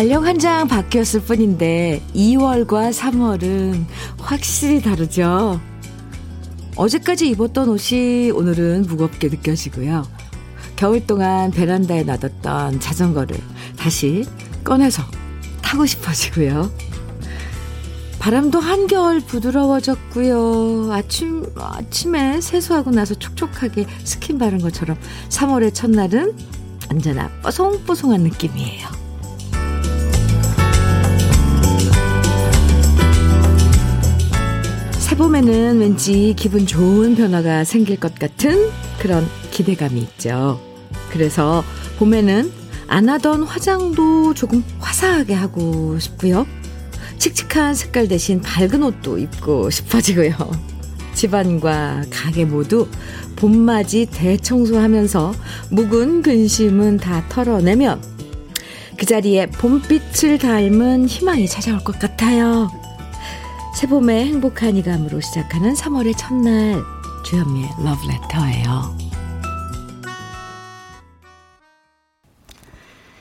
달력 한 장 바뀌었을 뿐인데 2월과 3월은 확실히 다르죠. 어제까지 입었던 옷이 오늘은 무겁게 느껴지고요. 겨울 동안 베란다에 놔뒀던 자전거를 다시 꺼내서 타고 싶어지고요. 바람도 한결 부드러워졌고요. 아침에 세수하고 나서 촉촉하게 스킨 바른 것처럼 3월의 첫날은 언제나 뽀송뽀송한 느낌이에요. 새봄에는 왠지 기분 좋은 변화가 생길 것 같은 그런 기대감이 있죠. 그래서 봄에는 안 하던 화장도 조금 화사하게 하고 싶고요. 칙칙한 색깔 대신 밝은 옷도 입고 싶어지고요. 집안과 가게 모두 봄맞이 대청소하면서 묵은 근심은 다 털어내면 그 자리에 봄빛을 닮은 희망이 찾아올 것 같아요. 새봄의 행복한 이감으로 시작하는 3월의 첫날, 주현미의 러브레터예요.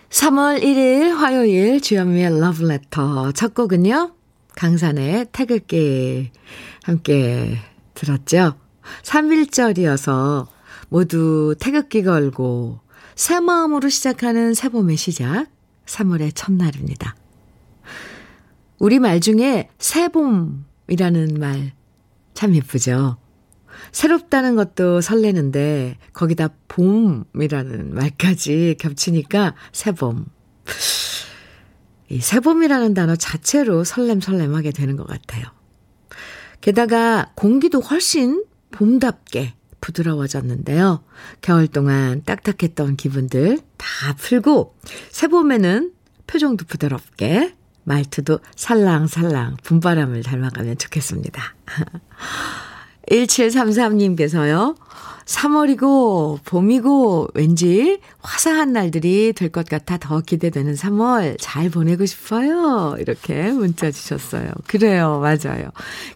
3월 1일 화요일 주현미의 러브레터 첫 곡은요, 강산의 태극기 함께 들었죠. 3일절이어서 모두 태극기 걸고 새 마음으로 시작하는 새봄의 시작, 3월의 첫날입니다. 우리말 중에 새봄이라는 말 참 예쁘죠. 새롭다는 것도 설레는데 거기다 봄이라는 말까지 겹치니까 새봄. 이 새봄이라는 단어 자체로 설렘설렘하게 되는 것 같아요. 게다가 공기도 훨씬 봄답게 부드러워졌는데요. 겨울 동안 딱딱했던 기분들 다 풀고 새봄에는 표정도 부드럽게 말투도 살랑살랑 봄바람을 닮아가면 좋겠습니다. 1733님께서요. 3월이고 봄이고 왠지 화사한 날들이 될 것 같아 더 기대되는 3월 잘 보내고 싶어요. 이렇게 문자 주셨어요. 그래요. 맞아요.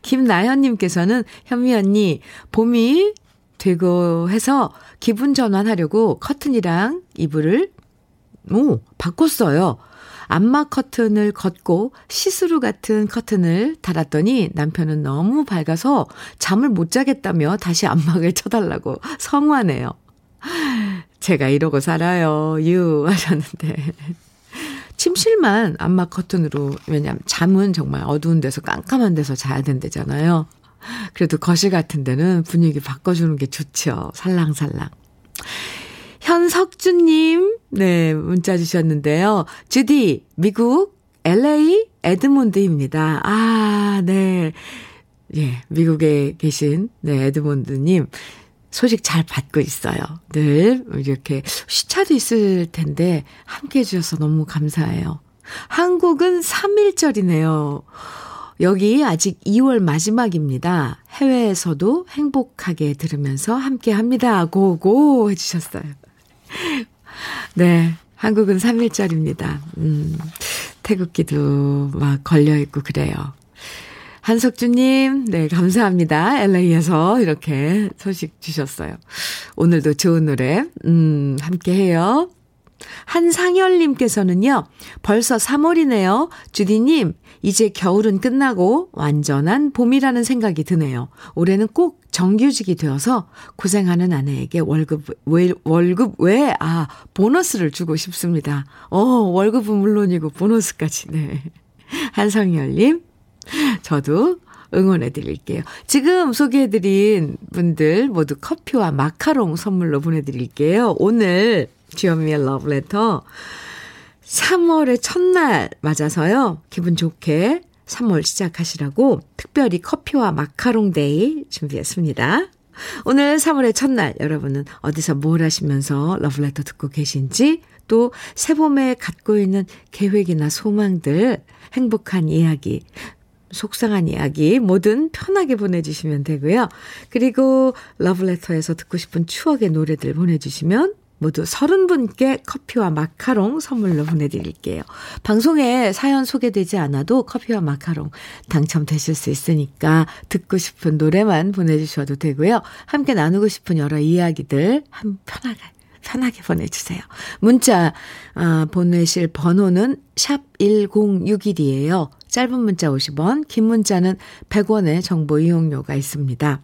김나현님께서는 현미 언니 봄이 되고 해서 기분 전환하려고 커튼이랑 이불을 바꿨어요. 안마 커튼을 걷고 시스루 같은 커튼을 달았더니 남편은 너무 밝아서 잠을 못 자겠다며 다시 안막을 쳐달라고 성화네요. 제가 이러고 살아요. 유 하셨는데 침실만 안마 커튼으로, 왜냐하면 잠은 정말 어두운 데서 깜깜한 데서 자야 된대잖아요. 그래도 거실 같은 데는 분위기 바꿔주는 게 좋죠. 살랑살랑. 현석주님, 네, 문자 주셨는데요. 주디, 미국, LA, 에드몬드입니다. 아, 네. 예, 미국에 계신, 네, 에드몬드님, 소식 잘 받고 있어요. 늘 이렇게 시차도 있을 텐데, 함께 해주셔서 너무 감사해요. 한국은 3일절이네요. 여기 아직 2월 마지막입니다. 해외에서도 행복하게 들으면서 함께 합니다. 고고 해주셨어요. 네, 한국은 3일절입니다. 태극기도 막 걸려있고 그래요. 한석주님, 네, 감사합니다. LA에서 이렇게 소식 주셨어요. 오늘도 좋은 노래, 함께해요. 한상열님께서는요, 벌써 3월이네요. 주디님, 이제 겨울은 끝나고 완전한 봄이라는 생각이 드네요. 올해는 꼭 정규직이 되어서 고생하는 아내에게 월급 외에 보너스를 주고 싶습니다. 월급은 물론이고 보너스까지. 네. 한상열님, 저도 응원해드릴게요. 지금 소개해드린 분들 모두 커피와 마카롱 선물로 보내드릴게요. 오늘 주현미의 러브레터 3월의 첫날 맞아서요. 기분 좋게 3월 시작하시라고 특별히 커피와 마카롱 데이 준비했습니다. 오늘 3월의 첫날 여러분은 어디서 뭘 하시면서 러브레터 듣고 계신지, 또 새봄에 갖고 있는 계획이나 소망들, 행복한 이야기, 속상한 이야기 뭐든 편하게 보내주시면 되고요. 그리고 러브레터에서 듣고 싶은 추억의 노래들 보내주시면 모두 30분께 커피와 마카롱 선물로 보내드릴게요. 방송에 사연 소개되지 않아도 커피와 마카롱 당첨되실 수 있으니까 듣고 싶은 노래만 보내주셔도 되고요. 함께 나누고 싶은 여러 이야기들 편하게 편하게 보내주세요. 문자 보내실 번호는 샵 1061이에요. 짧은 문자 50원, 긴 문자는 100원의 정보 이용료가 있습니다.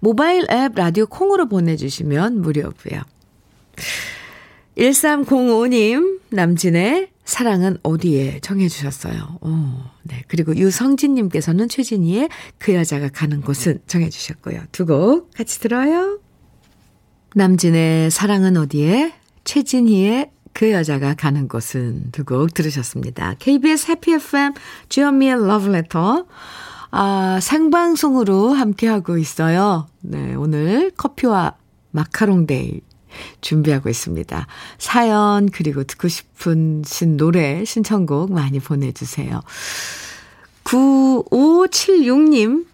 모바일 앱 라디오 콩으로 보내주시면 무료고요. 1305님 남진의 사랑은 어디에 정해 주셨어요. 네. 그리고 유성진님께서는 최진희의 그 여자가 가는 곳은 정해 주셨고요. 두 곡 같이 들어요. 남진의 사랑은 어디에, 최진희의 그 여자가 가는 곳은 두 곡 들으셨습니다. KBS 해피 FM 주현미의 러브레터 생방송으로 함께하고 있어요. 네, 오늘 커피와 마카롱 데이 준비하고 있습니다. 사연 그리고 듣고 싶은 노래 신청곡 많이 보내주세요. 9576님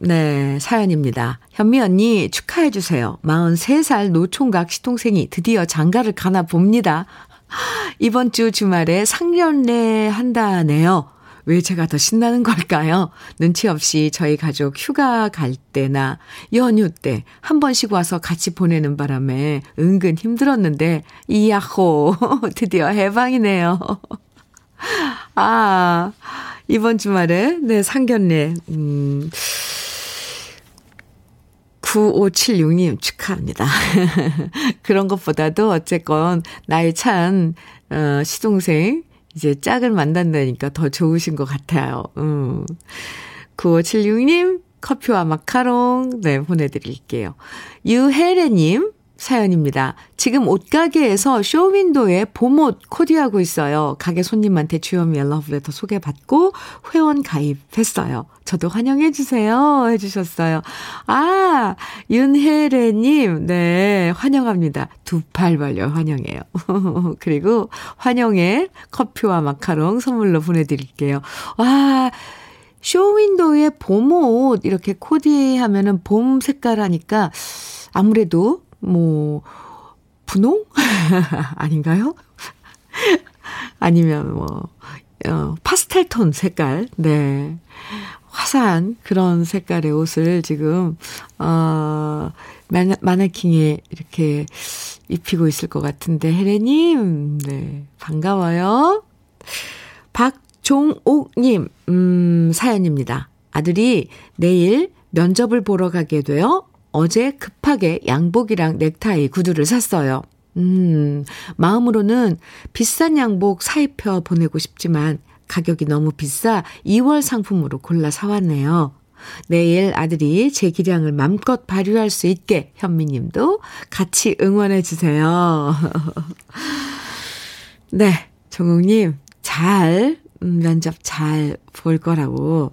네 사연입니다. 현미 언니 축하해 주세요. 43살 노총각 시동생이 드디어 장가를 가나 봅니다. 이번 주 주말에 상견례 한다네요. 왜 제가 더 신나는 걸까요? 눈치 없이 저희 가족 휴가 갈 때나 연휴 때 한 번씩 와서 같이 보내는 바람에 은근 힘들었는데 이야호 드디어 해방이네요. 이번 주말에 네 상견례 9576님 축하합니다. 그런 것보다도 어쨌건 나이 찬 시동생 이제 짝을 만난다니까 더 좋으신 것 같아요. 9576님 커피와 마카롱 네 보내드릴게요. 유혜래님 사연입니다. 지금 옷가게에서 쇼윈도에 봄옷 코디하고 있어요. 가게 손님한테 주현미의 러브레터 소개받고 회원 가입했어요. 저도 환영해 주세요 해주셨어요. 윤혜래님 네 환영합니다. 두 팔 벌려 환영해요. 그리고 환영의 커피와 마카롱 선물로 보내드릴게요. 쇼윈도에 봄옷 이렇게 코디하면은 봄 색깔 하니까 아무래도 분홍? 아닌가요? 아니면 파스텔톤 색깔, 네. 화사한 그런 색깔의 옷을 지금, 마네킹에 이렇게 입히고 있을 것 같은데, 혜래님, 네. 반가워요. 박종옥님, 사연입니다. 아들이 내일 면접을 보러 가게 돼요. 어제 급하게 양복이랑 넥타이, 구두를 샀어요. 마음으로는 비싼 양복 사입혀 보내고 싶지만 가격이 너무 비싸 2월 상품으로 골라 사왔네요. 내일 아들이 제 기량을 맘껏 발휘할 수 있게 현미님도 같이 응원해 주세요. 네, 정욱님 잘 면접 잘 볼 거라고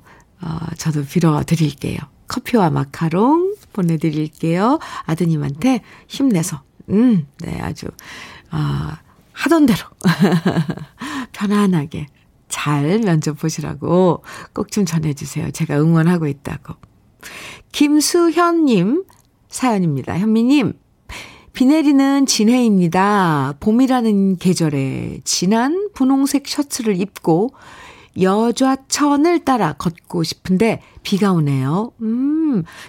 저도 빌어드릴게요. 커피와 마카롱 보내드릴게요. 아드님한테 힘내서, 네, 아주, 하던 대로, 편안하게 잘 면접 보시라고 꼭 좀 전해주세요. 제가 응원하고 있다고. 김수현님 사연입니다. 현미님, 비 내리는 진해입니다. 봄이라는 계절에 진한 분홍색 셔츠를 입고 여좌천을 따라 걷고 싶은데 비가 오네요.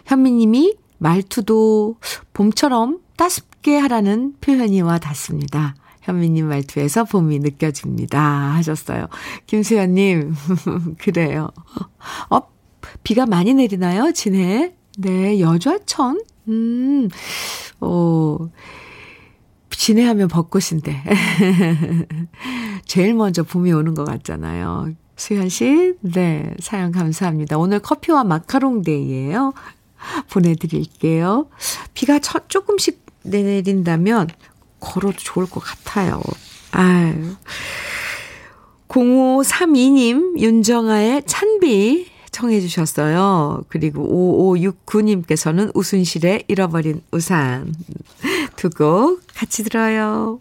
현미님이 말투도 봄처럼 따숩게 하라는 표현이 와 닿습니다. 현미님 말투에서 봄이 느껴집니다. 하셨어요. 김수현님, 그래요. 비가 많이 내리나요? 진해? 네, 여좌천? 진해하면 벚꽃인데. 제일 먼저 봄이 오는 것 같잖아요. 수현 씨, 네, 사연 감사합니다. 오늘 커피와 마카롱 데이예요. 보내드릴게요. 비가 조금씩 내린다면 걸어도 좋을 것 같아요. 0532님, 윤정아의 찬비 청해 주셨어요. 그리고 5569님께서는 우순실의 잃어버린 우산 두 곡 같이 들어요.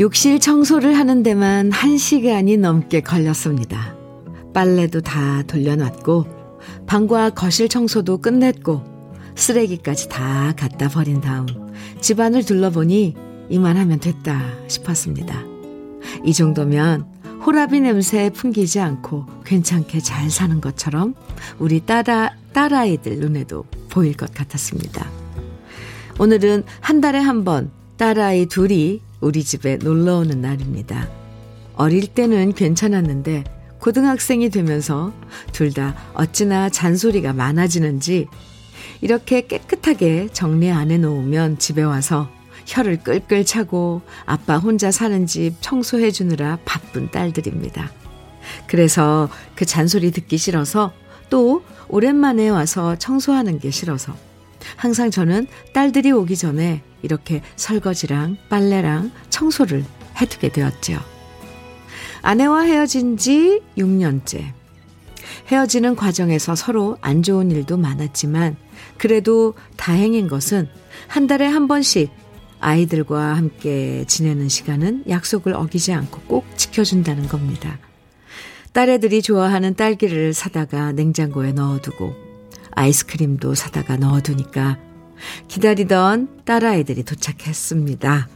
욕실 청소를 하는 데만 1시간이 넘게 걸렸습니다. 빨래도 다 돌려놨고 방과 거실 청소도 끝냈고 쓰레기까지 다 갖다 버린 다음 집안을 둘러보니 이만하면 됐다 싶었습니다. 이 정도면 호라비 냄새에 풍기지 않고 괜찮게 잘 사는 것처럼 우리 딸아이들 눈에도 보일 것 같았습니다. 오늘은 한 달에 한 번 딸아이 둘이 우리 집에 놀러오는 날입니다. 어릴 때는 괜찮았는데 고등학생이 되면서 둘 다 어찌나 잔소리가 많아지는지 이렇게 깨끗하게 정리 안 해놓으면 집에 와서 혀를 끌끌 차고 아빠 혼자 사는 집 청소해 주느라 바쁜 딸들입니다. 그래서 그 잔소리 듣기 싫어서 또 오랜만에 와서 청소하는 게 싫어서 항상 저는 딸들이 오기 전에 이렇게 설거지랑 빨래랑 청소를 해두게 되었죠. 아내와 헤어진 지 6년째. 헤어지는 과정에서 서로 안 좋은 일도 많았지만 그래도 다행인 것은 한 달에 한 번씩 아이들과 함께 지내는 시간은 약속을 어기지 않고 꼭 지켜준다는 겁니다. 딸애들이 좋아하는 딸기를 사다가 냉장고에 넣어두고 아이스크림도 사다가 넣어두니까 기다리던 딸아이들이 도착했습니다.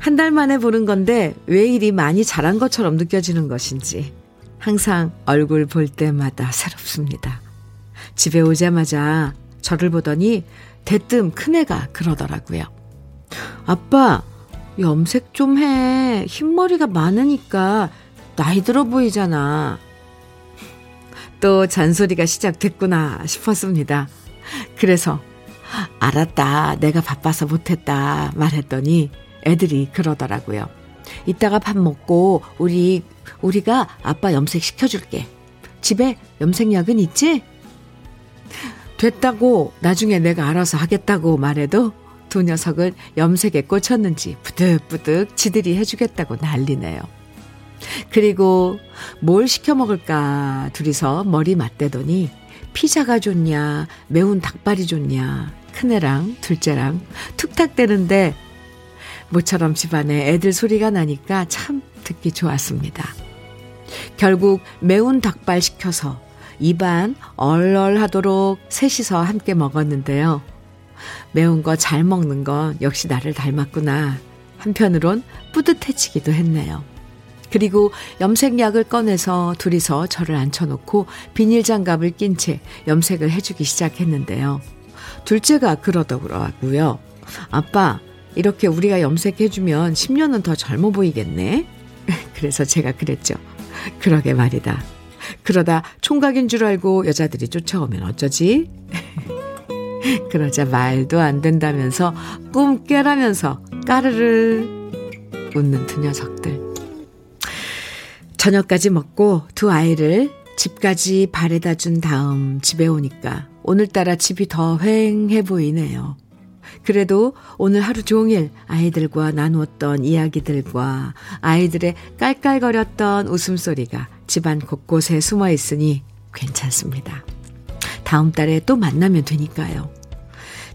한 달 만에 보는 건데 왜 이리 많이 자란 것처럼 느껴지는 것인지 항상 얼굴 볼 때마다 새롭습니다. 집에 오자마자 저를 보더니 대뜸 큰애가 그러더라고요. 아빠, 염색 좀 해. 흰머리가 많으니까 나이 들어 보이잖아. 또 잔소리가 시작됐구나 싶었습니다. 그래서 알았다, 내가 바빠서 못했다 말했더니 애들이 그러더라고요. 이따가 밥 먹고 우리가 아빠 염색 시켜줄게. 집에 염색약은 있지? 됐다고 나중에 내가 알아서 하겠다고 말해도 두 녀석은 염색에 꽂혔는지 부득부득 지들이 해주겠다고 난리네요. 그리고 뭘 시켜 먹을까 둘이서 머리 맞대더니 피자가 좋냐 매운 닭발이 좋냐 큰애랑 둘째랑 툭탁대는데 모처럼 집안에 애들 소리가 나니까 참 듣기 좋았습니다. 결국 매운 닭발 시켜서 입안 얼얼하도록 셋이서 함께 먹었는데요. 매운 거 잘 먹는 건 역시 나를 닮았구나. 한편으론 뿌듯해지기도 했네요. 그리고 염색약을 꺼내서 둘이서 저를 앉혀놓고 비닐장갑을 낀 채 염색을 해주기 시작했는데요. 둘째가 그러더라고요. 아빠, 이렇게 우리가 염색해주면 10년은 더 젊어 보이겠네. 그래서 제가 그랬죠. 그러게 말이다. 그러다 총각인 줄 알고 여자들이 쫓아오면 어쩌지? 그러자 말도 안 된다면서 꿈 깨라면서 까르르 웃는 두 녀석들. 저녁까지 먹고 두 아이를 집까지 바래다 준 다음 집에 오니까 오늘따라 집이 더 휑해 보이네요. 그래도 오늘 하루 종일 아이들과 나누었던 이야기들과 아이들의 깔깔거렸던 웃음소리가 집안 곳곳에 숨어 있으니 괜찮습니다. 다음 달에 또 만나면 되니까요.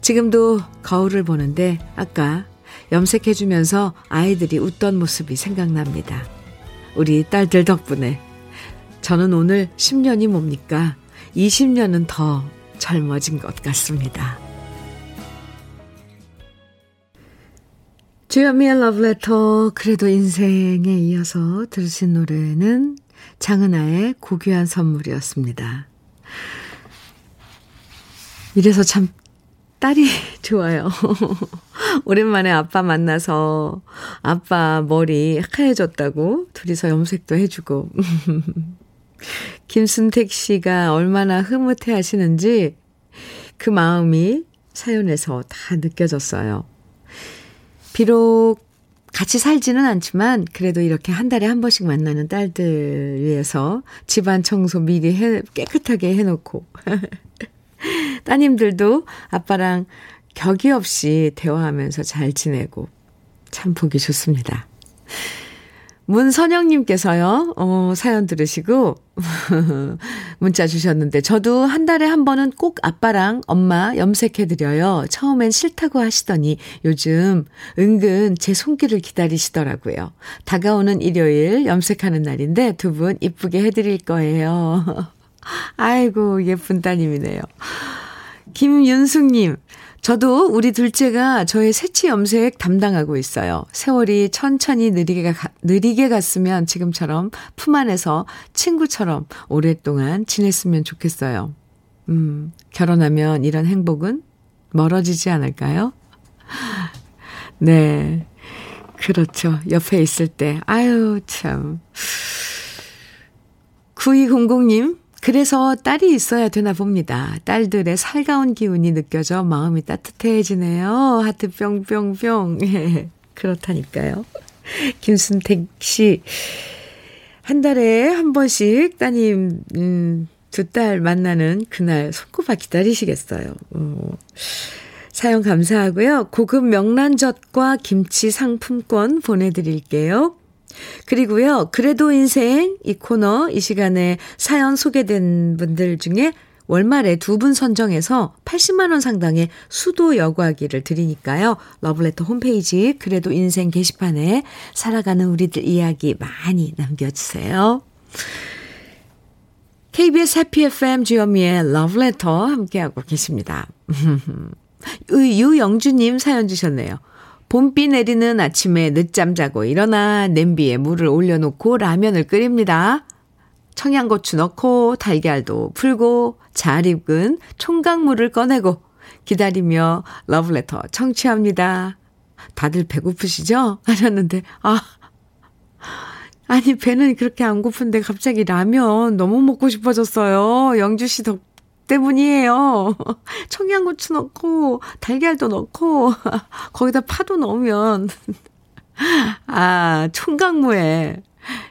지금도 거울을 보는데 아까 염색해주면서 아이들이 웃던 모습이 생각납니다. 우리 딸들 덕분에 저는 오늘 10년이 뭡니까? 20년은 더 젊어진 것 같습니다. 주현미의 러브레터 그래도 인생에 이어서 들으신 노래는 장은아의 고귀한 선물이었습니다. 이래서 참 딸이 좋아요. 오랜만에 아빠 만나서 아빠 머리 하얘졌다고 둘이서 염색도 해주고 김순택 씨가 얼마나 흐뭇해 하시는지 그 마음이 사연에서 다 느껴졌어요. 비록 같이 살지는 않지만 그래도 이렇게 한 달에 한 번씩 만나는 딸들 위해서 집안 청소 미리 깨끗하게 해놓고 따님들도 아빠랑 격이 없이 대화하면서 잘 지내고 참 보기 좋습니다. 문선영님께서요, 사연 들으시고 문자 주셨는데, 저도 한 달에 한 번은 꼭 아빠랑 엄마 염색해드려요. 처음엔 싫다고 하시더니 요즘 은근 제 손길을 기다리시더라고요. 다가오는 일요일 염색하는 날인데 두 분 이쁘게 해드릴 거예요. 아이고, 예쁜 따님이네요. 김윤숙님, 저도 우리 둘째가 저의 새치 염색 담당하고 있어요. 세월이 천천히 느리게 갔으면 지금처럼 품 안에서 친구처럼 오랫동안 지냈으면 좋겠어요. 결혼하면 이런 행복은 멀어지지 않을까요? 네, 그렇죠. 옆에 있을 때. 아유, 참. 9200님, 그래서 딸이 있어야 되나 봅니다. 딸들의 살가운 기운이 느껴져 마음이 따뜻해지네요. 하트 뿅뿅뿅. 예, 그렇다니까요. 김순택 씨, 한 달에 한 번씩 따님 두 딸 만나는 그날 손꼽아 기다리시겠어요. 사연 감사하고요. 고급 명란젓과 김치 상품권 보내드릴게요. 그리고요, 그래도 인생 이 코너, 이 시간에 사연 소개된 분들 중에 월말에 두 분 선정해서 80만 원 상당의 수도 여과기를 드리니까요. 러브레터 홈페이지 그래도 인생 게시판에 살아가는 우리들 이야기 많이 남겨주세요. KBS 해피 FM 주현미의 러브레터 함께하고 계십니다. 유영주님 사연 주셨네요. 봄비 내리는 아침에 늦잠 자고 일어나 냄비에 물을 올려놓고 라면을 끓입니다. 청양고추 넣고 달걀도 풀고 잘 익은 총각물을 꺼내고 기다리며 러브레터 청취합니다. 다들 배고프시죠? 하셨는데, 아니 배는 그렇게 안 고픈데 갑자기 라면 너무 먹고 싶어졌어요. 영주 씨 덕분에 때문이에요. 청양고추 넣고 달걀도 넣고 거기다 파도 넣으면 총각무에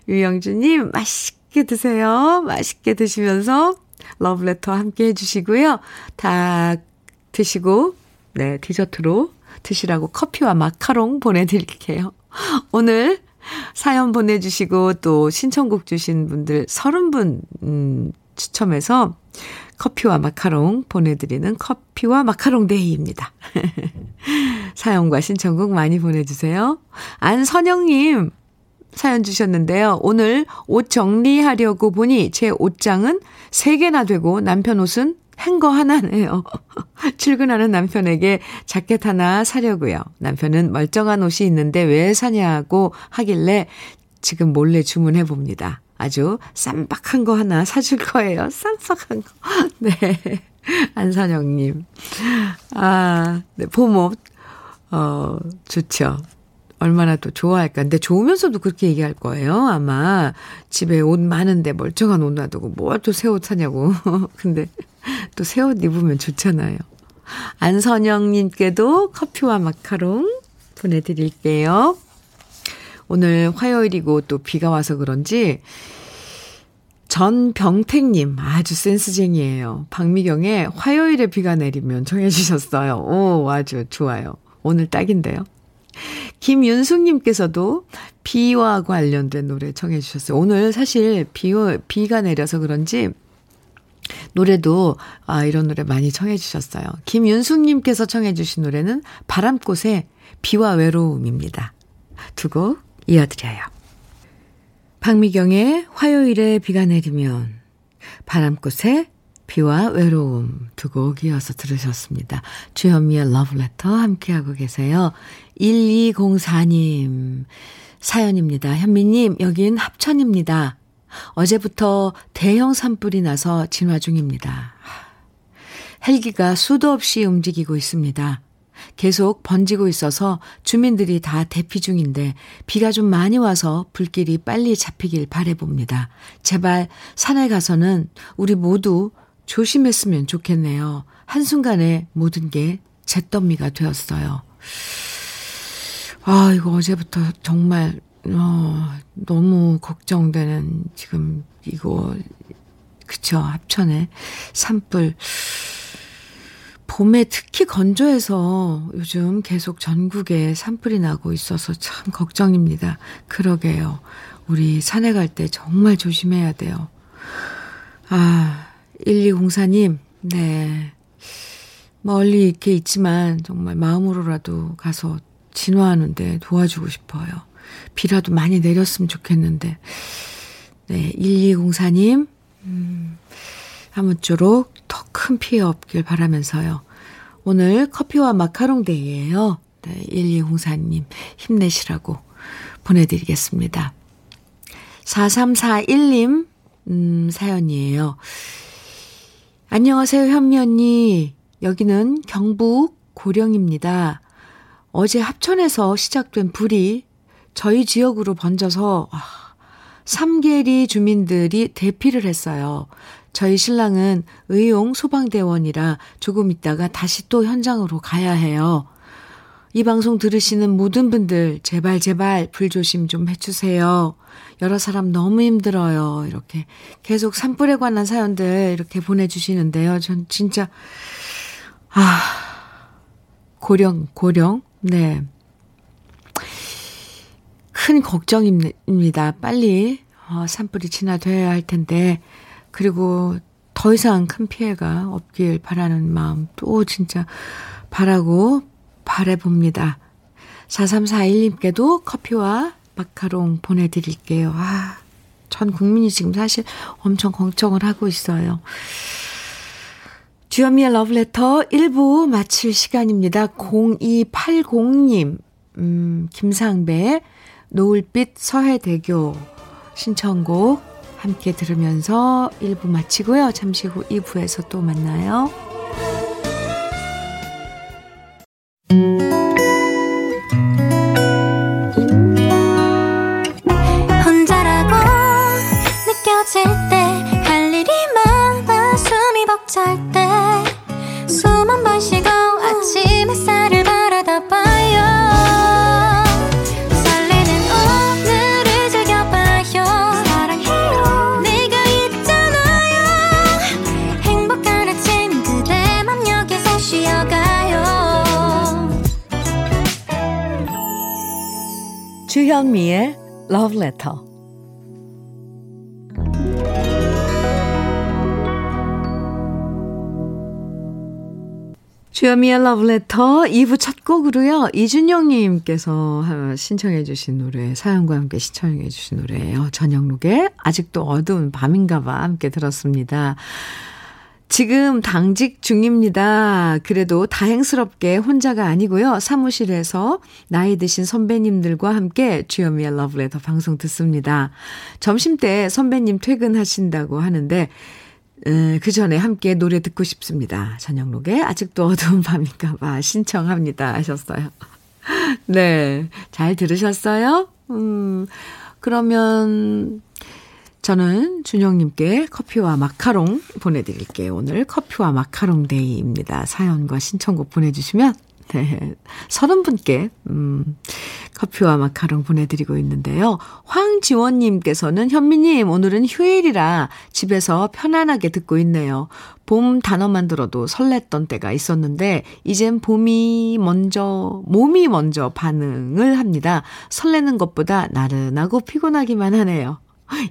유영주님 맛있게 드세요. 맛있게 드시면서 러브레터 함께 해주시고요. 다 드시고 네 디저트로 드시라고 커피와 마카롱 보내드릴게요. 오늘 사연 보내주시고 또 신청곡 주신 분들 30분 추첨해서 커피와 마카롱 보내드리는 커피와 마카롱 데이입니다. 사연과 신청곡 많이 보내주세요. 안선영님 사연 주셨는데요. 오늘 옷 정리하려고 보니 제 옷장은 3개나 되고 남편 옷은 행거 하나네요. 출근하는 남편에게 자켓 하나 사려고요. 남편은 멀쩡한 옷이 있는데 왜 사냐고 하길래 지금 몰래 주문해 봅니다. 아주 쌈박한 거 하나 사줄 거예요. 쌈박한 거. 네. 안선영님. 네. 봄옷. 좋죠. 얼마나 또 좋아할까. 근데 좋으면서도 그렇게 얘기할 거예요. 아마 집에 옷 많은데 멀쩡한 옷 놔두고 뭐 또 새 옷 사냐고. 근데 또 새 옷 입으면 좋잖아요. 안선영님께도 커피와 마카롱 보내드릴게요. 오늘 화요일이고 또 비가 와서 그런지 전병택님 아주 센스쟁이에요. 박미경의 화요일에 비가 내리면 정해 주셨어요. 오, 아주 좋아요. 오늘 딱인데요. 김윤숙님께서도 비와 관련된 노래 정해 주셨어요. 오늘 사실 비가 내려서 그런지 노래도 이런 노래 많이 청해 주셨어요. 김윤숙님께서 청해 주신 노래는 바람꽃의 비와 외로움입니다. 두 곡 이어드려요. 박미경의 화요일에 비가 내리면, 바람꽃의 비와 외로움 두 곡 이어서 들으셨습니다. 주현미의 러브레터 함께하고 계세요. 1204님 사연입니다. 현미님, 여긴 합천입니다. 어제부터 대형 산불이 나서 진화 중입니다. 헬기가 수도 없이 움직이고 있습니다. 계속 번지고 있어서 주민들이 다 대피 중인데 비가 좀 많이 와서 불길이 빨리 잡히길 바라봅니다. 제발 산에 가서는 우리 모두 조심했으면 좋겠네요. 한순간에 모든 게 잿더미가 되었어요. 이거 어제부터 정말 너무 걱정되는 지금 이거 그쵸. 합천에 산불 봄에 특히 건조해서 요즘 계속 전국에 산불이 나고 있어서 참 걱정입니다. 그러게요. 우리 산에 갈 때 정말 조심해야 돼요. 아, 1204님, 네. 멀리 이렇게 있지만 정말 마음으로라도 가서 진화하는데 도와주고 싶어요. 비라도 많이 내렸으면 좋겠는데. 네, 1204님, 아무쪼록 더 큰 피해 없길 바라면서요. 오늘 커피와 마카롱 데이예요. 네, 1204님 힘내시라고 보내드리겠습니다. 4341님 사연이에요. 안녕하세요, 현미 언니. 여기는 경북 고령입니다. 어제 합천에서 시작된 불이 저희 지역으로 번져서 삼계리 주민들이 대피를 했어요. 저희 신랑은 의용 소방대원이라 조금 있다가 다시 또 현장으로 가야 해요. 이 방송 들으시는 모든 분들 제발 불조심 좀 해주세요. 여러 사람 너무 힘들어요. 이렇게 계속 산불에 관한 사연들 이렇게 보내주시는데요. 전 진짜 고령 네, 큰 걱정입니다. 빨리 산불이 진화돼야 할 텐데, 그리고 더 이상 큰 피해가 없길 바라는 마음 또 진짜 바라고 바라봅니다. 4341님께도 커피와 마카롱 보내드릴게요. 아, 전 국민이 지금 사실 엄청 걱정을 하고 있어요. 주현미의 러브레터 1부 마칠 시간입니다. 0280님, 김상배의 노을빛 서해대교 신청곡 함께 들으면서 1부 마치고요. 잠시 후 2부에서 또 만나요. 혼자라고 느껴질 때 할 일이 많아 숨이 벅찰 때 숨 한 번 쉬고 아침 햇살을 바라다 봐요. 주현미의 러브레터. 주현미의 러브레터 2부 첫 곡으로요. 이준영님께서 신청해 주신 노래, 사연과 함께 신청해 주신 노래예요. 전영록의 아직도 어두운 밤인가 봐 함께 들었습니다. 지금 당직 중입니다. 그래도 다행스럽게 혼자가 아니고요. 사무실에서 나이 드신 선배님들과 함께 주현미의 러브레터 방송 듣습니다. 점심때 선배님 퇴근하신다고 하는데 그 전에 함께 노래 듣고 싶습니다. 전영록의 아직도 어두운 밤인가 봐 신청합니다 하셨어요. 네, 잘 들으셨어요? 그러면 저는 준영님께 커피와 마카롱 보내드릴게요. 오늘 커피와 마카롱 데이입니다. 사연과 신청곡 보내주시면 네, 30분께 커피와 마카롱 보내드리고 있는데요. 황지원님께서는 현미님 오늘은 휴일이라 집에서 편안하게 듣고 있네요. 봄 단어만 들어도 설렜던 때가 있었는데 이젠 몸이 먼저 반응을 합니다. 설레는 것보다 나른하고 피곤하기만 하네요.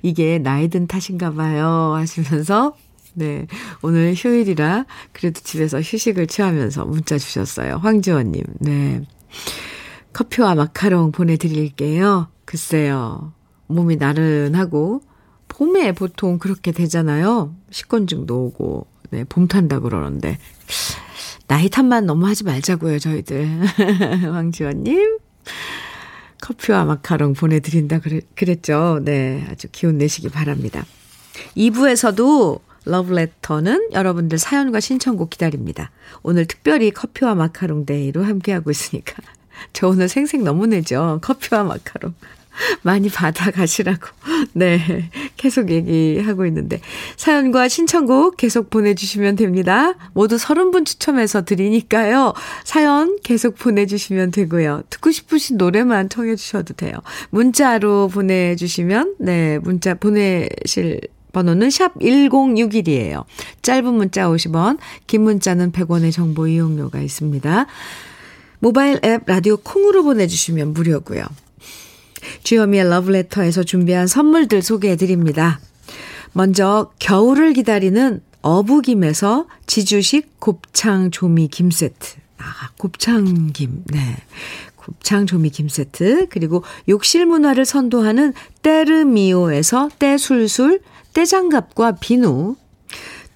이게 나이 든 탓인가 봐요 하시면서 네, 오늘 휴일이라 그래도 집에서 휴식을 취하면서 문자 주셨어요. 황지원님, 네, 커피와 마카롱 보내드릴게요. 글쎄요, 몸이 나른하고 봄에 보통 그렇게 되잖아요. 식곤증도 오고 네, 봄 탄다 그러는데 나이 탓만 너무 하지 말자고요 저희들. 황지원님 커피와 마카롱 보내드린다 그랬죠. 네, 아주 기운 내시기 바랍니다. 2부에서도 러브레터는 여러분들 사연과 신청곡 기다립니다. 오늘 특별히 커피와 마카롱 데이로 함께하고 있으니까 저 오늘 생색 너무 내죠. 커피와 마카롱 많이 받아가시라고 네, 계속 얘기하고 있는데 사연과 신청곡 계속 보내주시면 됩니다. 모두 30분 추첨해서 드리니까요. 사연 계속 보내주시면 되고요. 듣고 싶으신 노래만 청해 주셔도 돼요. 문자로 보내주시면 네, 문자 보내실 번호는 샵 1061이에요. 짧은 문자 50원, 긴 문자는 100원의 정보 이용료가 있습니다. 모바일 앱 라디오 콩으로 보내주시면 무료고요. 주현미의 러브레터에서 준비한 선물들 소개해드립니다. 먼저 겨울을 기다리는 어부김에서 지주식 곱창 조미 김 세트. 아, 곱창김. 네. 곱창 조미 김 세트. 그리고 욕실 문화를 선도하는 때르미오에서 때술술, 때장갑과 비누.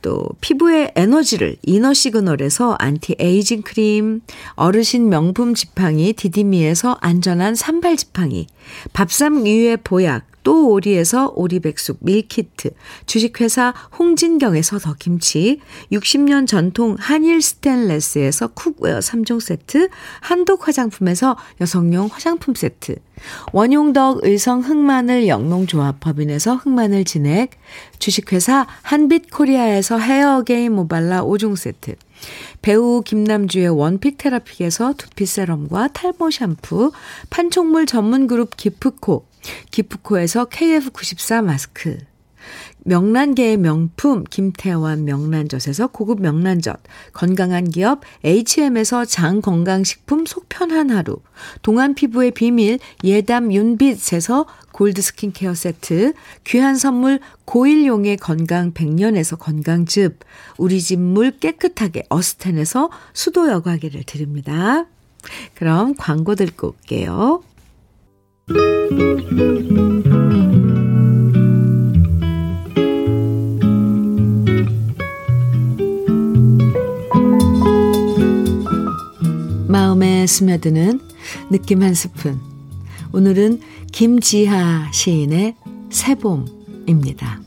또 피부의 에너지를 이너 시그널에서 안티에이징 크림, 어르신 명품 지팡이 디디미에서 안전한 산발 지팡이, 밥상 위의 보약 또 오리에서 오리백숙 밀키트, 주식회사 홍진경에서 더김치, 60년 전통 한일 스탠레스에서 쿡웨어 3종 세트, 한독 화장품에서 여성용 화장품 세트, 원용덕 의성 흑마늘 영농조합법인에서 흑마늘 진액, 주식회사 한빛코리아에서 헤어게임 모발라 5종 세트, 배우 김남주의 원픽 테라픽에서 두피 세럼과 탈모 샴푸, 판촉물 전문 그룹 기프코, 기프코에서 KF94 마스크, 명란계의 명품 김태환 명란젓에서 고급 명란젓, 건강한 기업 HM에서 장건강식품 속 편한 하루, 동안 피부의 비밀 예담 윤빛에서 골드 스킨케어 세트, 귀한 선물 고일용의 건강 100년에서 건강즙, 우리 집 물 깨끗하게 어스텐에서 수도 여과기를 드립니다. 그럼 광고 듣고 올게요. 마음에 스며드는 느낌 한 스푼. 오늘은 김지하 시인의 새봄입니다.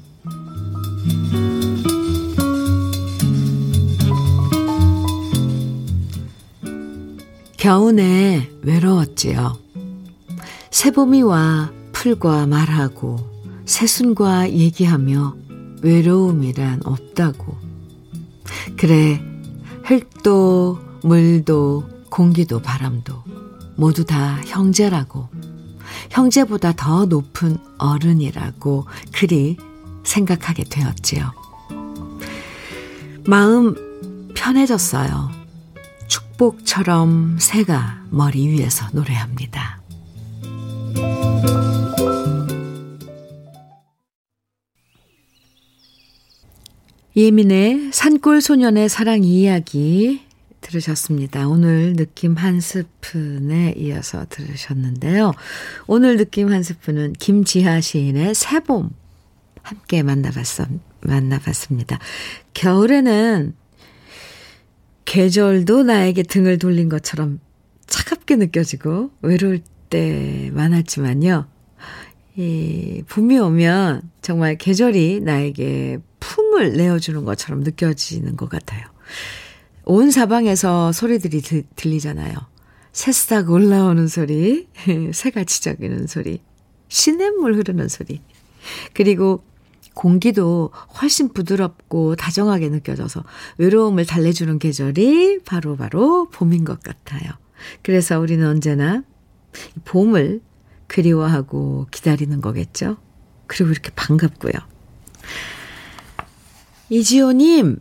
겨우내 외로웠지요. 새봄이 와 풀과 말하고 새순과 얘기하며 외로움이란 없다고. 그래, 흙도 물도 공기도 바람도 모두 다 형제라고, 형제보다 더 높은 어른이라고 그리 생각하게 되었지요. 마음 편해졌어요. 축복처럼 새가 머리 위에서 노래합니다. 예민의 산골 소년의 사랑 이야기 들으셨습니다. 오늘 느낌 한 스푼에 이어서 들으셨는데요. 오늘 느낌 한 스푼은 김지하 시인의 새봄 함께 만나봤습니다. 겨울에는 계절도 나에게 등을 돌린 것처럼 차갑게 느껴지고 외로울 때 많았지만요. 이 봄이 오면 정말 계절이 나에게 품을 내어주는 것처럼 느껴지는 것 같아요. 온 사방에서 소리들이 들리잖아요. 새싹 올라오는 소리, 새가 지저귀는 소리, 시냇물 흐르는 소리. 그리고 공기도 훨씬 부드럽고 다정하게 느껴져서 외로움을 달래주는 계절이 바로 봄인 것 같아요. 그래서 우리는 언제나 봄을 그리워하고 기다리는 거겠죠. 그리고 이렇게 반갑고요. 이지호님,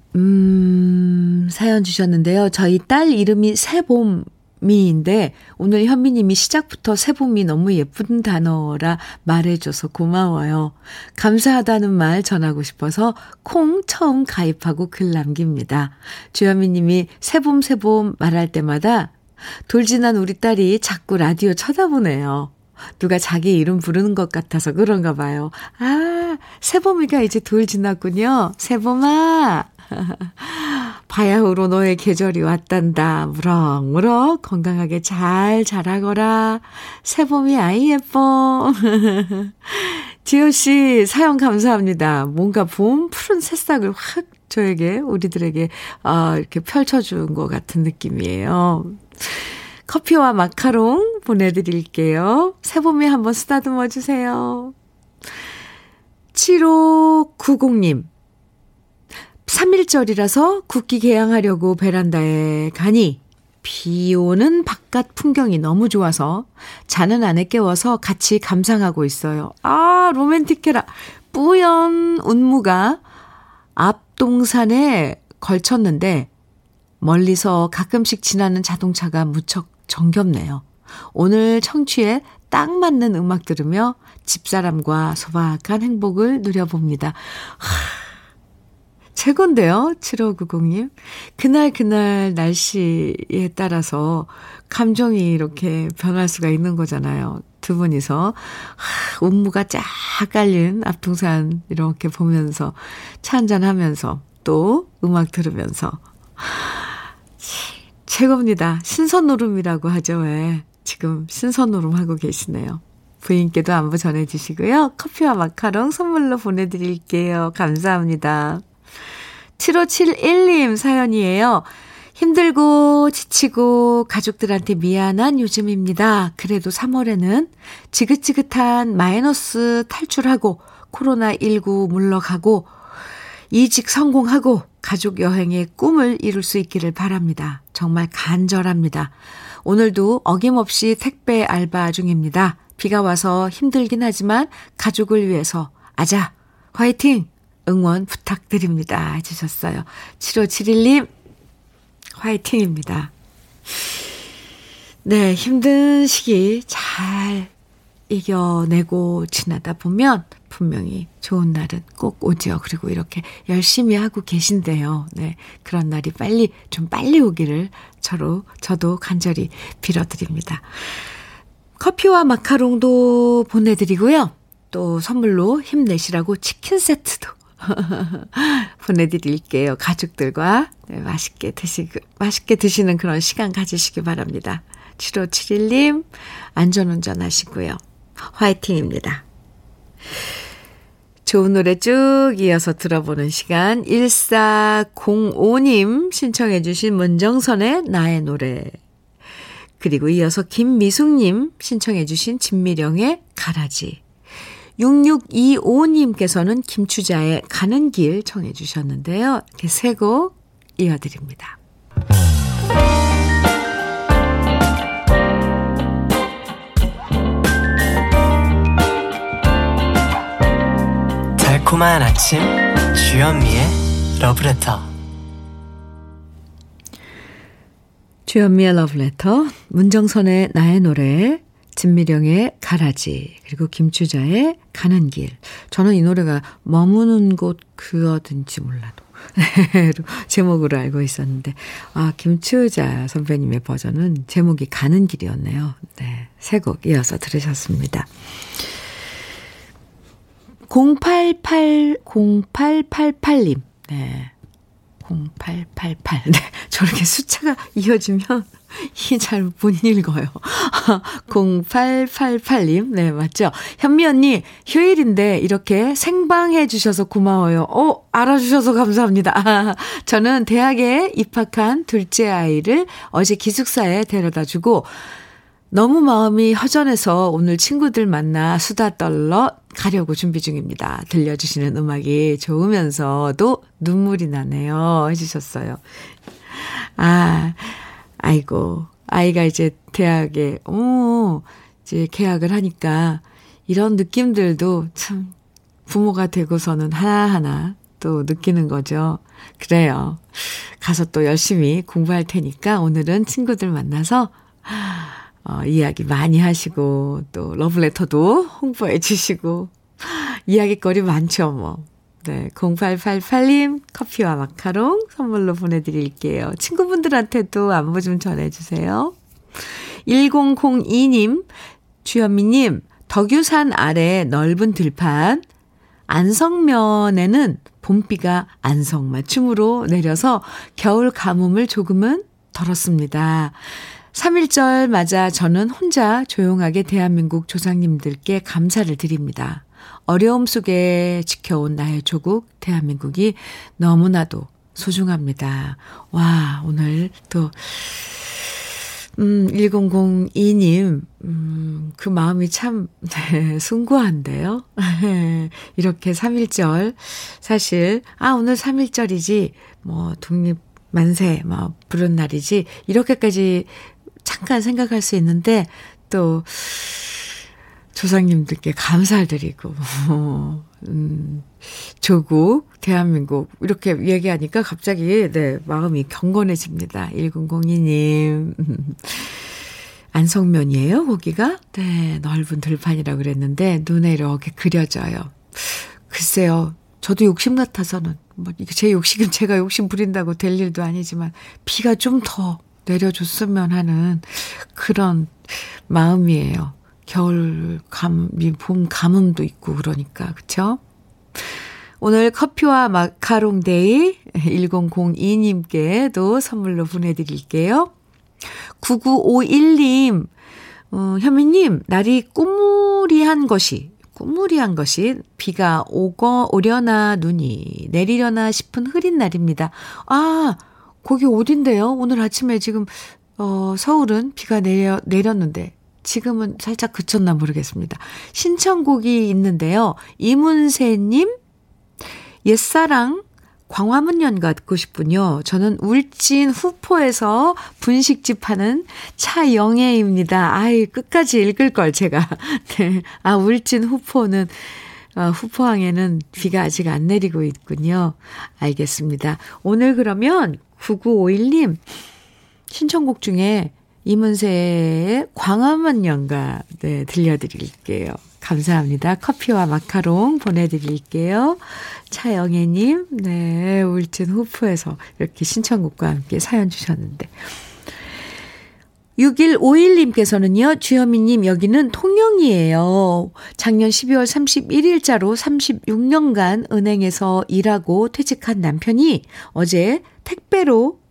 사연 주셨는데요. 저희 딸 이름이 새봄이인데, 오늘 현미님이 시작부터 새봄이 너무 예쁜 단어라 말해줘서 고마워요. 감사하다는 말 전하고 싶어서 콩 처음 가입하고 글 남깁니다. 주현미님이 새봄 말할 때마다 돌진한 우리 딸이 자꾸 라디오 쳐다보네요. 누가 자기 이름 부르는 것 같아서 그런가 봐요. 아, 새봄이가 이제 돌 지났군요. 새봄아, 바야흐로 너의 계절이 왔단다. 무럭무럭 건강하게 잘 자라거라. 새봄이 아이 예뻐. 지효씨 사연 감사합니다. 뭔가 봄 푸른 새싹을 확 저에게, 우리들에게 이렇게 펼쳐준 것 같은 느낌이에요. 커피와 마카롱 보내드릴게요. 새봄에 한번 쓰다듬어 주세요. 7590님. 3일절이라서 국기 개항하려고 베란다에 가니 비 오는 바깥 풍경이 너무 좋아서 자는 안에 깨워서 같이 감상하고 있어요. 아, 로맨틱해라. 뿌연 운무가 앞동산에 걸쳤는데 멀리서 가끔씩 지나는 자동차가 무척 정겹네요. 오늘 청취에 딱 맞는 음악 들으며 집사람과 소박한 행복을 누려봅니다. 최고인데요. 7590님. 그날그날 날씨에 따라서 감정이 이렇게 변할 수가 있는 거잖아요. 두 분이서 운무가 쫙 깔린 앞동산 이렇게 보면서 차 한잔하면서 또 음악 들으면서 최고입니다. 신선노름이라고 하죠. 왜. 지금 신선노름 하고 계시네요. 부인께도 안부 전해주시고요. 커피와 마카롱 선물로 보내드릴게요. 감사합니다. 7571님 사연이에요. 힘들고 지치고 가족들한테 미안한 요즘입니다. 그래도 3월에는 지긋지긋한 마이너스 탈출하고 코로나19 물러가고 이직 성공하고 가족 여행의 꿈을 이룰 수 있기를 바랍니다. 정말 간절합니다. 오늘도 어김없이 택배 알바 중입니다. 비가 와서 힘들긴 하지만 가족을 위해서 아자 화이팅! 응원 부탁드립니다 해주셨어요. 7571님 화이팅입니다. 네, 힘든 시기 잘 이겨내고 지나다 보면 분명히 좋은 날은 꼭 오죠. 그리고 이렇게 열심히 하고 계신데요. 네, 그런 날이 빨리 오기를 저도 간절히 빌어드립니다. 커피와 마카롱도 보내드리고요. 또 선물로 힘내시라고 치킨 세트도 보내드릴게요. 가족들과 맛있게 드시는 그런 시간 가지시기 바랍니다. 7571님 안전운전 하시고요. 화이팅입니다. 좋은 노래 쭉 이어서 들어보는 시간 1405님 신청해 주신 문정선의 나의 노래 그리고 이어서 김미숙님 신청해 주신 진미령의 가라지 6625님께서는 김추자의 가는 길 청해 주셨는데요. 이렇게 세 곡 이어드립니다. 달콤한 아침 주현미의 러브레터 주현미의 러브레터 문정선의 나의 노래 진미령의 가라지 그리고 김추자의 가는 길 저는 이 노래가 머무는 곳 그어든지 몰라도 제목으로 알고 있었는데 아 김추자 선배님의 버전은 제목이 가는 길이었네요. 네, 세 곡 이어서 들으셨습니다. 0888님 네, 0888 네, 저렇게 숫자가 이어지면 이 잘 못 읽어요. 0888님. 네, 맞죠? 현미 언니, 휴일인데 이렇게 생방해 주셔서 고마워요. 오, 알아주셔서 감사합니다. 아, 저는 대학에 입학한 둘째 아이를 어제 기숙사에 데려다 주고 너무 마음이 허전해서 오늘 친구들 만나 수다 떨러 가려고 준비 중입니다. 들려주시는 음악이 좋으면서도 눈물이 나네요. 해주셨어요. 아, 아이고, 아이가 이제 대학에, 이제 계약을 하니까 이런 느낌들도 참 부모가 되고서는 하나하나 또 느끼는 거죠. 그래요. 가서 또 열심히 공부할 테니까 오늘은 친구들 만나서 이야기 많이 하시고 또 러브레터도 홍보해 주시고 이야기거리 많죠, 뭐. 네, 0888님 커피와 마카롱 선물로 보내드릴게요. 친구분들한테도 안부 좀 전해주세요. 1002님, 주현미님, 덕유산 아래 넓은 들판 안성면에는 봄비가 안성맞춤으로 내려서 겨울 가뭄을 조금은 덜었습니다. 3.1절 맞아 저는 혼자 조용하게 대한민국 조상님들께 감사를 드립니다. 어려움 속에 지켜온 나의 조국 대한민국이 너무나도 소중합니다. 와, 오늘 또 1002님 그 마음이 참 네, 숭고한데요. 이렇게 3.1절 사실 아 오늘 3.1절이지 뭐 독립 만세 막 부른 날이지 이렇게까지 잠깐 생각할 수 있는데 또 조상님들께 감사드리고 조국, 대한민국 이렇게 얘기하니까 갑자기 네, 마음이 경건해집니다. 1002님. 안성면이에요, 거기가? 네, 넓은 들판이라고 그랬는데 눈에 이렇게 그려져요. 글쎄요. 저도 욕심 같아서는 뭐 제 욕심은 제가 욕심 부린다고 될 일도 아니지만 비가 좀 더 내려줬으면 하는 그런 마음이에요. 겨울 감이 봄 가뭄도 있고 그러니까 그렇죠? 오늘 커피와 마카롱 데이 1002님께도 선물로 보내드릴게요. 9951님, 현미님 날이 꾸무리한 것이 비가 오려나 눈이 내리려나 싶은 흐린 날입니다. 아, 거기 어딘데요? 오늘 아침에 지금 서울은 비가 내렸는데 지금은 살짝 그쳤나 모르겠습니다. 신청곡이 있는데요. 이문세님, 옛사랑 광화문 연가 듣고 싶군요. 저는 울진 후포에서 분식집 하는 차영애입니다. 아이, 끝까지 읽을 걸 제가. 네. 아, 울진 후포는 후포항에는 비가 아직 안 내리고 있군요. 알겠습니다. 오늘 그러면 9951님 신청곡 중에 이문세의 광화문 연가 네, 들려드릴게요. 감사합니다. 커피와 마카롱 보내드릴게요. 차영애님, 네, 울진 후프에서 이렇게 신청곡과 함께 사연 주셨는데. 6151님께서는요. 주현미님 여기는 통영이에요. 작년 12월 31일자로 36년간 은행에서 일하고 퇴직한 남편이 어제 택배로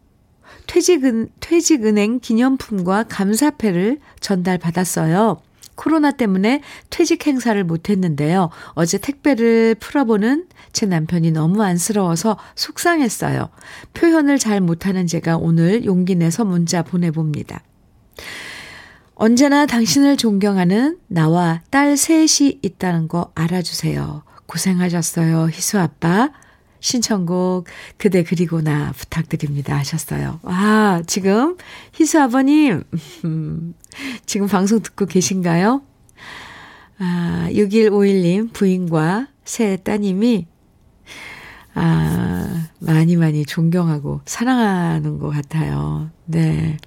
퇴직은행 기념품과 감사패를 전달받았어요. 코로나 때문에 퇴직 행사를 못했는데요. 어제 택배를 풀어보는 제 남편이 너무 안쓰러워서 속상했어요. 표현을 잘 못하는 제가 오늘 용기 내서 문자 보내봅니다. 언제나 당신을 존경하는 나와 딸 셋이 있다는 거 알아주세요. 고생하셨어요. 희수 아빠. 신청곡 그대 그리고 나 부탁드립니다 하셨어요. 아, 지금 희수 아버님 지금 방송 듣고 계신가요? 아, 6151님 부인과 새 따님이 아, 많이 존경하고 사랑하는 것 같아요. 네,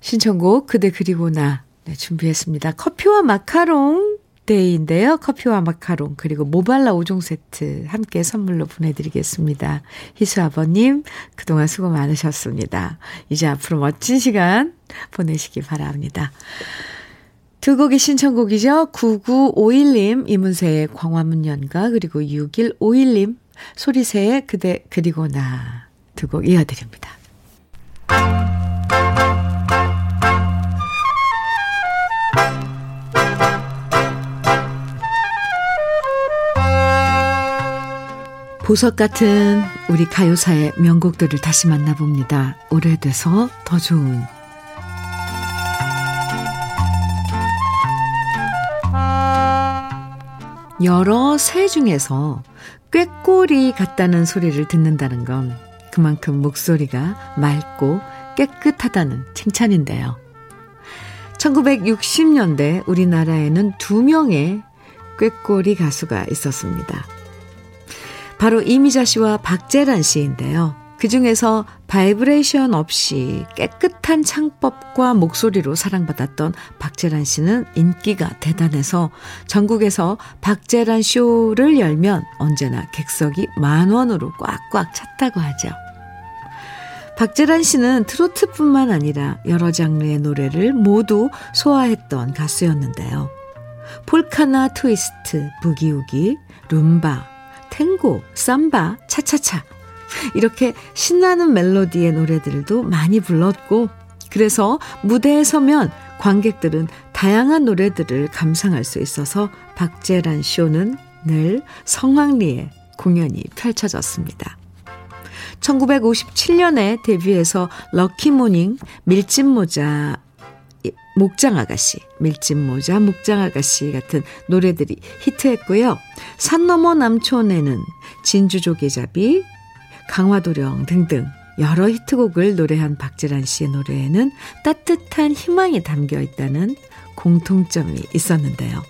신청곡 그대 그리고 나 네, 준비했습니다. 커피와 마카롱 데이인데요. 커피와 마카롱 그리고 모발라 5종 세트 함께 선물로 보내드리겠습니다. 희수 아버님 그동안 수고 많으셨습니다. 이제 앞으로 멋진 시간 보내시기 바랍니다. 두 곡의 신청곡이죠. 9951님 이문세의 광화문 연가 그리고 6151님 소리새의 그대 그리고 나 두 곡 이어드립니다. 보석 같은 우리 가요사의 명곡들을 다시 만나봅니다. 오래돼서 더 좋은 여러 새 중에서 꾀꼬리 같다는 소리를 듣는다는 건 그만큼 목소리가 맑고 깨끗하다는 칭찬인데요. 1960년대 우리나라에는 2명의 꾀꼬리 가수가 있었습니다. 바로 이미자 씨와 박재란 씨인데요. 그중에서 바이브레이션 없이 깨끗한 창법과 목소리로 사랑받았던 박재란 씨는 인기가 대단해서 전국에서 박재란 쇼를 열면 언제나 객석이 10,000원으로 꽉꽉 찼다고 하죠. 박재란 씨는 트로트뿐만 아니라 여러 장르의 노래를 모두 소화했던 가수였는데요. 폴카나 트위스트, 부기우기, 룸바, 탱고, 삼바, 차차차 이렇게 신나는 멜로디의 노래들도 많이 불렀고 그래서 무대에 서면 관객들은 다양한 노래들을 감상할 수 있어서 박재란 쇼는 늘 성황리에 공연이 펼쳐졌습니다. 1957년에 데뷔해서 럭키모닝, 밀짚모자, 목장아가씨, 밀짚모자, 목장아가씨 같은 노래들이 히트했고요. 산너머 남촌에는 진주조개잡이, 강화도령 등등 여러 히트곡을 노래한 박재란 씨의 노래에는 따뜻한 희망이 담겨 있다는 공통점이 있었는데요.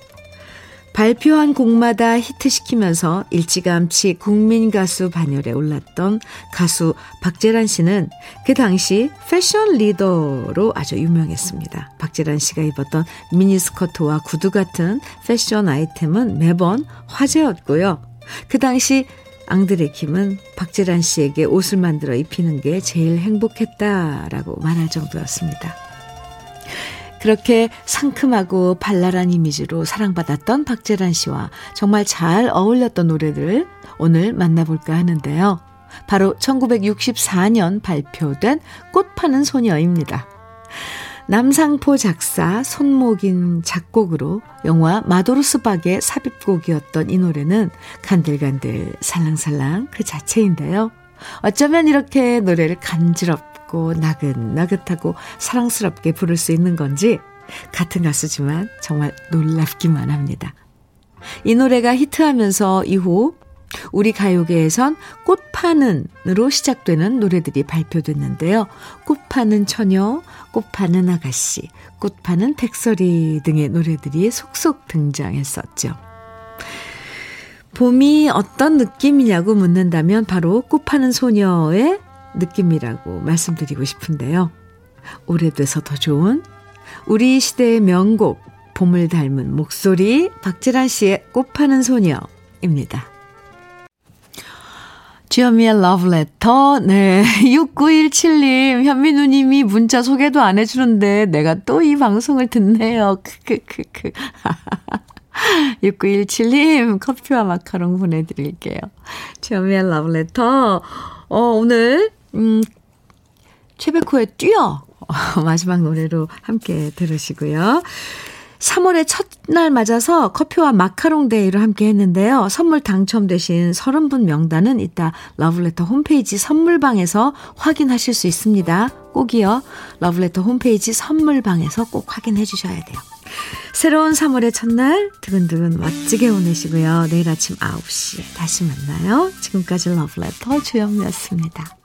발표한 곡마다 히트시키면서 일찌감치 국민가수 반열에 올랐던 가수 박재란 씨는 그 당시 패션 리더로 아주 유명했습니다. 박재란 씨가 입었던 미니스커트와 구두 같은 패션 아이템은 매번 화제였고요. 그 당시 앙드레 킴은 박재란 씨에게 옷을 만들어 입히는 게 제일 행복했다라고 말할 정도였습니다. 그렇게 상큼하고 발랄한 이미지로 사랑받았던 박재란 씨와 정말 잘 어울렸던 노래들을 오늘 만나볼까 하는데요. 바로 1964년 발표된 꽃 파는 소녀입니다. 남상포 작사, 손목인 작곡으로 영화 마도르스박의 삽입곡이었던 이 노래는 간들간들 살랑살랑 그 자체인데요. 어쩌면 이렇게 노래를 간지럽게 나긋나긋하고 사랑스럽게 부를 수 있는 건지 같은 가수지만 정말 놀랍기만 합니다. 이 노래가 히트하면서 이후 우리 가요계에선 꽃파는으로 시작되는 노래들이 발표됐는데요. 꽃파는 처녀, 꽃파는 아가씨, 꽃파는 백설이 등의 노래들이 속속 등장했었죠. 봄이 어떤 느낌이냐고 묻는다면 바로 꽃파는 소녀의 느낌이라고 말씀드리고 싶은데요. 오래돼서 더 좋은 우리 시대의 명곡 봄을 닮은 목소리 박재란 씨의 꽃파는 소녀입니다. 주현미의 Love Letter. 네, 6917님 현민우님이 문자 소개도 안 해주는데 내가 또 이 방송을 듣네요. 6917님 커피와 마카롱 보내드릴게요. 주현미의 Love Letter. 오늘 최백호의 뛰어 마지막 노래로 함께 들으시고요. 3월의 첫날 맞아서 커피와 마카롱 데이로 함께 했는데요. 선물 당첨되신 30분 명단은 이따 러브레터 홈페이지 선물방에서 확인하실 수 있습니다. 꼭이요. 러브레터 홈페이지 선물방에서 꼭 확인해 주셔야 돼요. 새로운 3월의 첫날 두근두근 멋지게 보내시고요. 내일 아침 9시 다시 만나요. 지금까지 러브레터 주현미였습니다.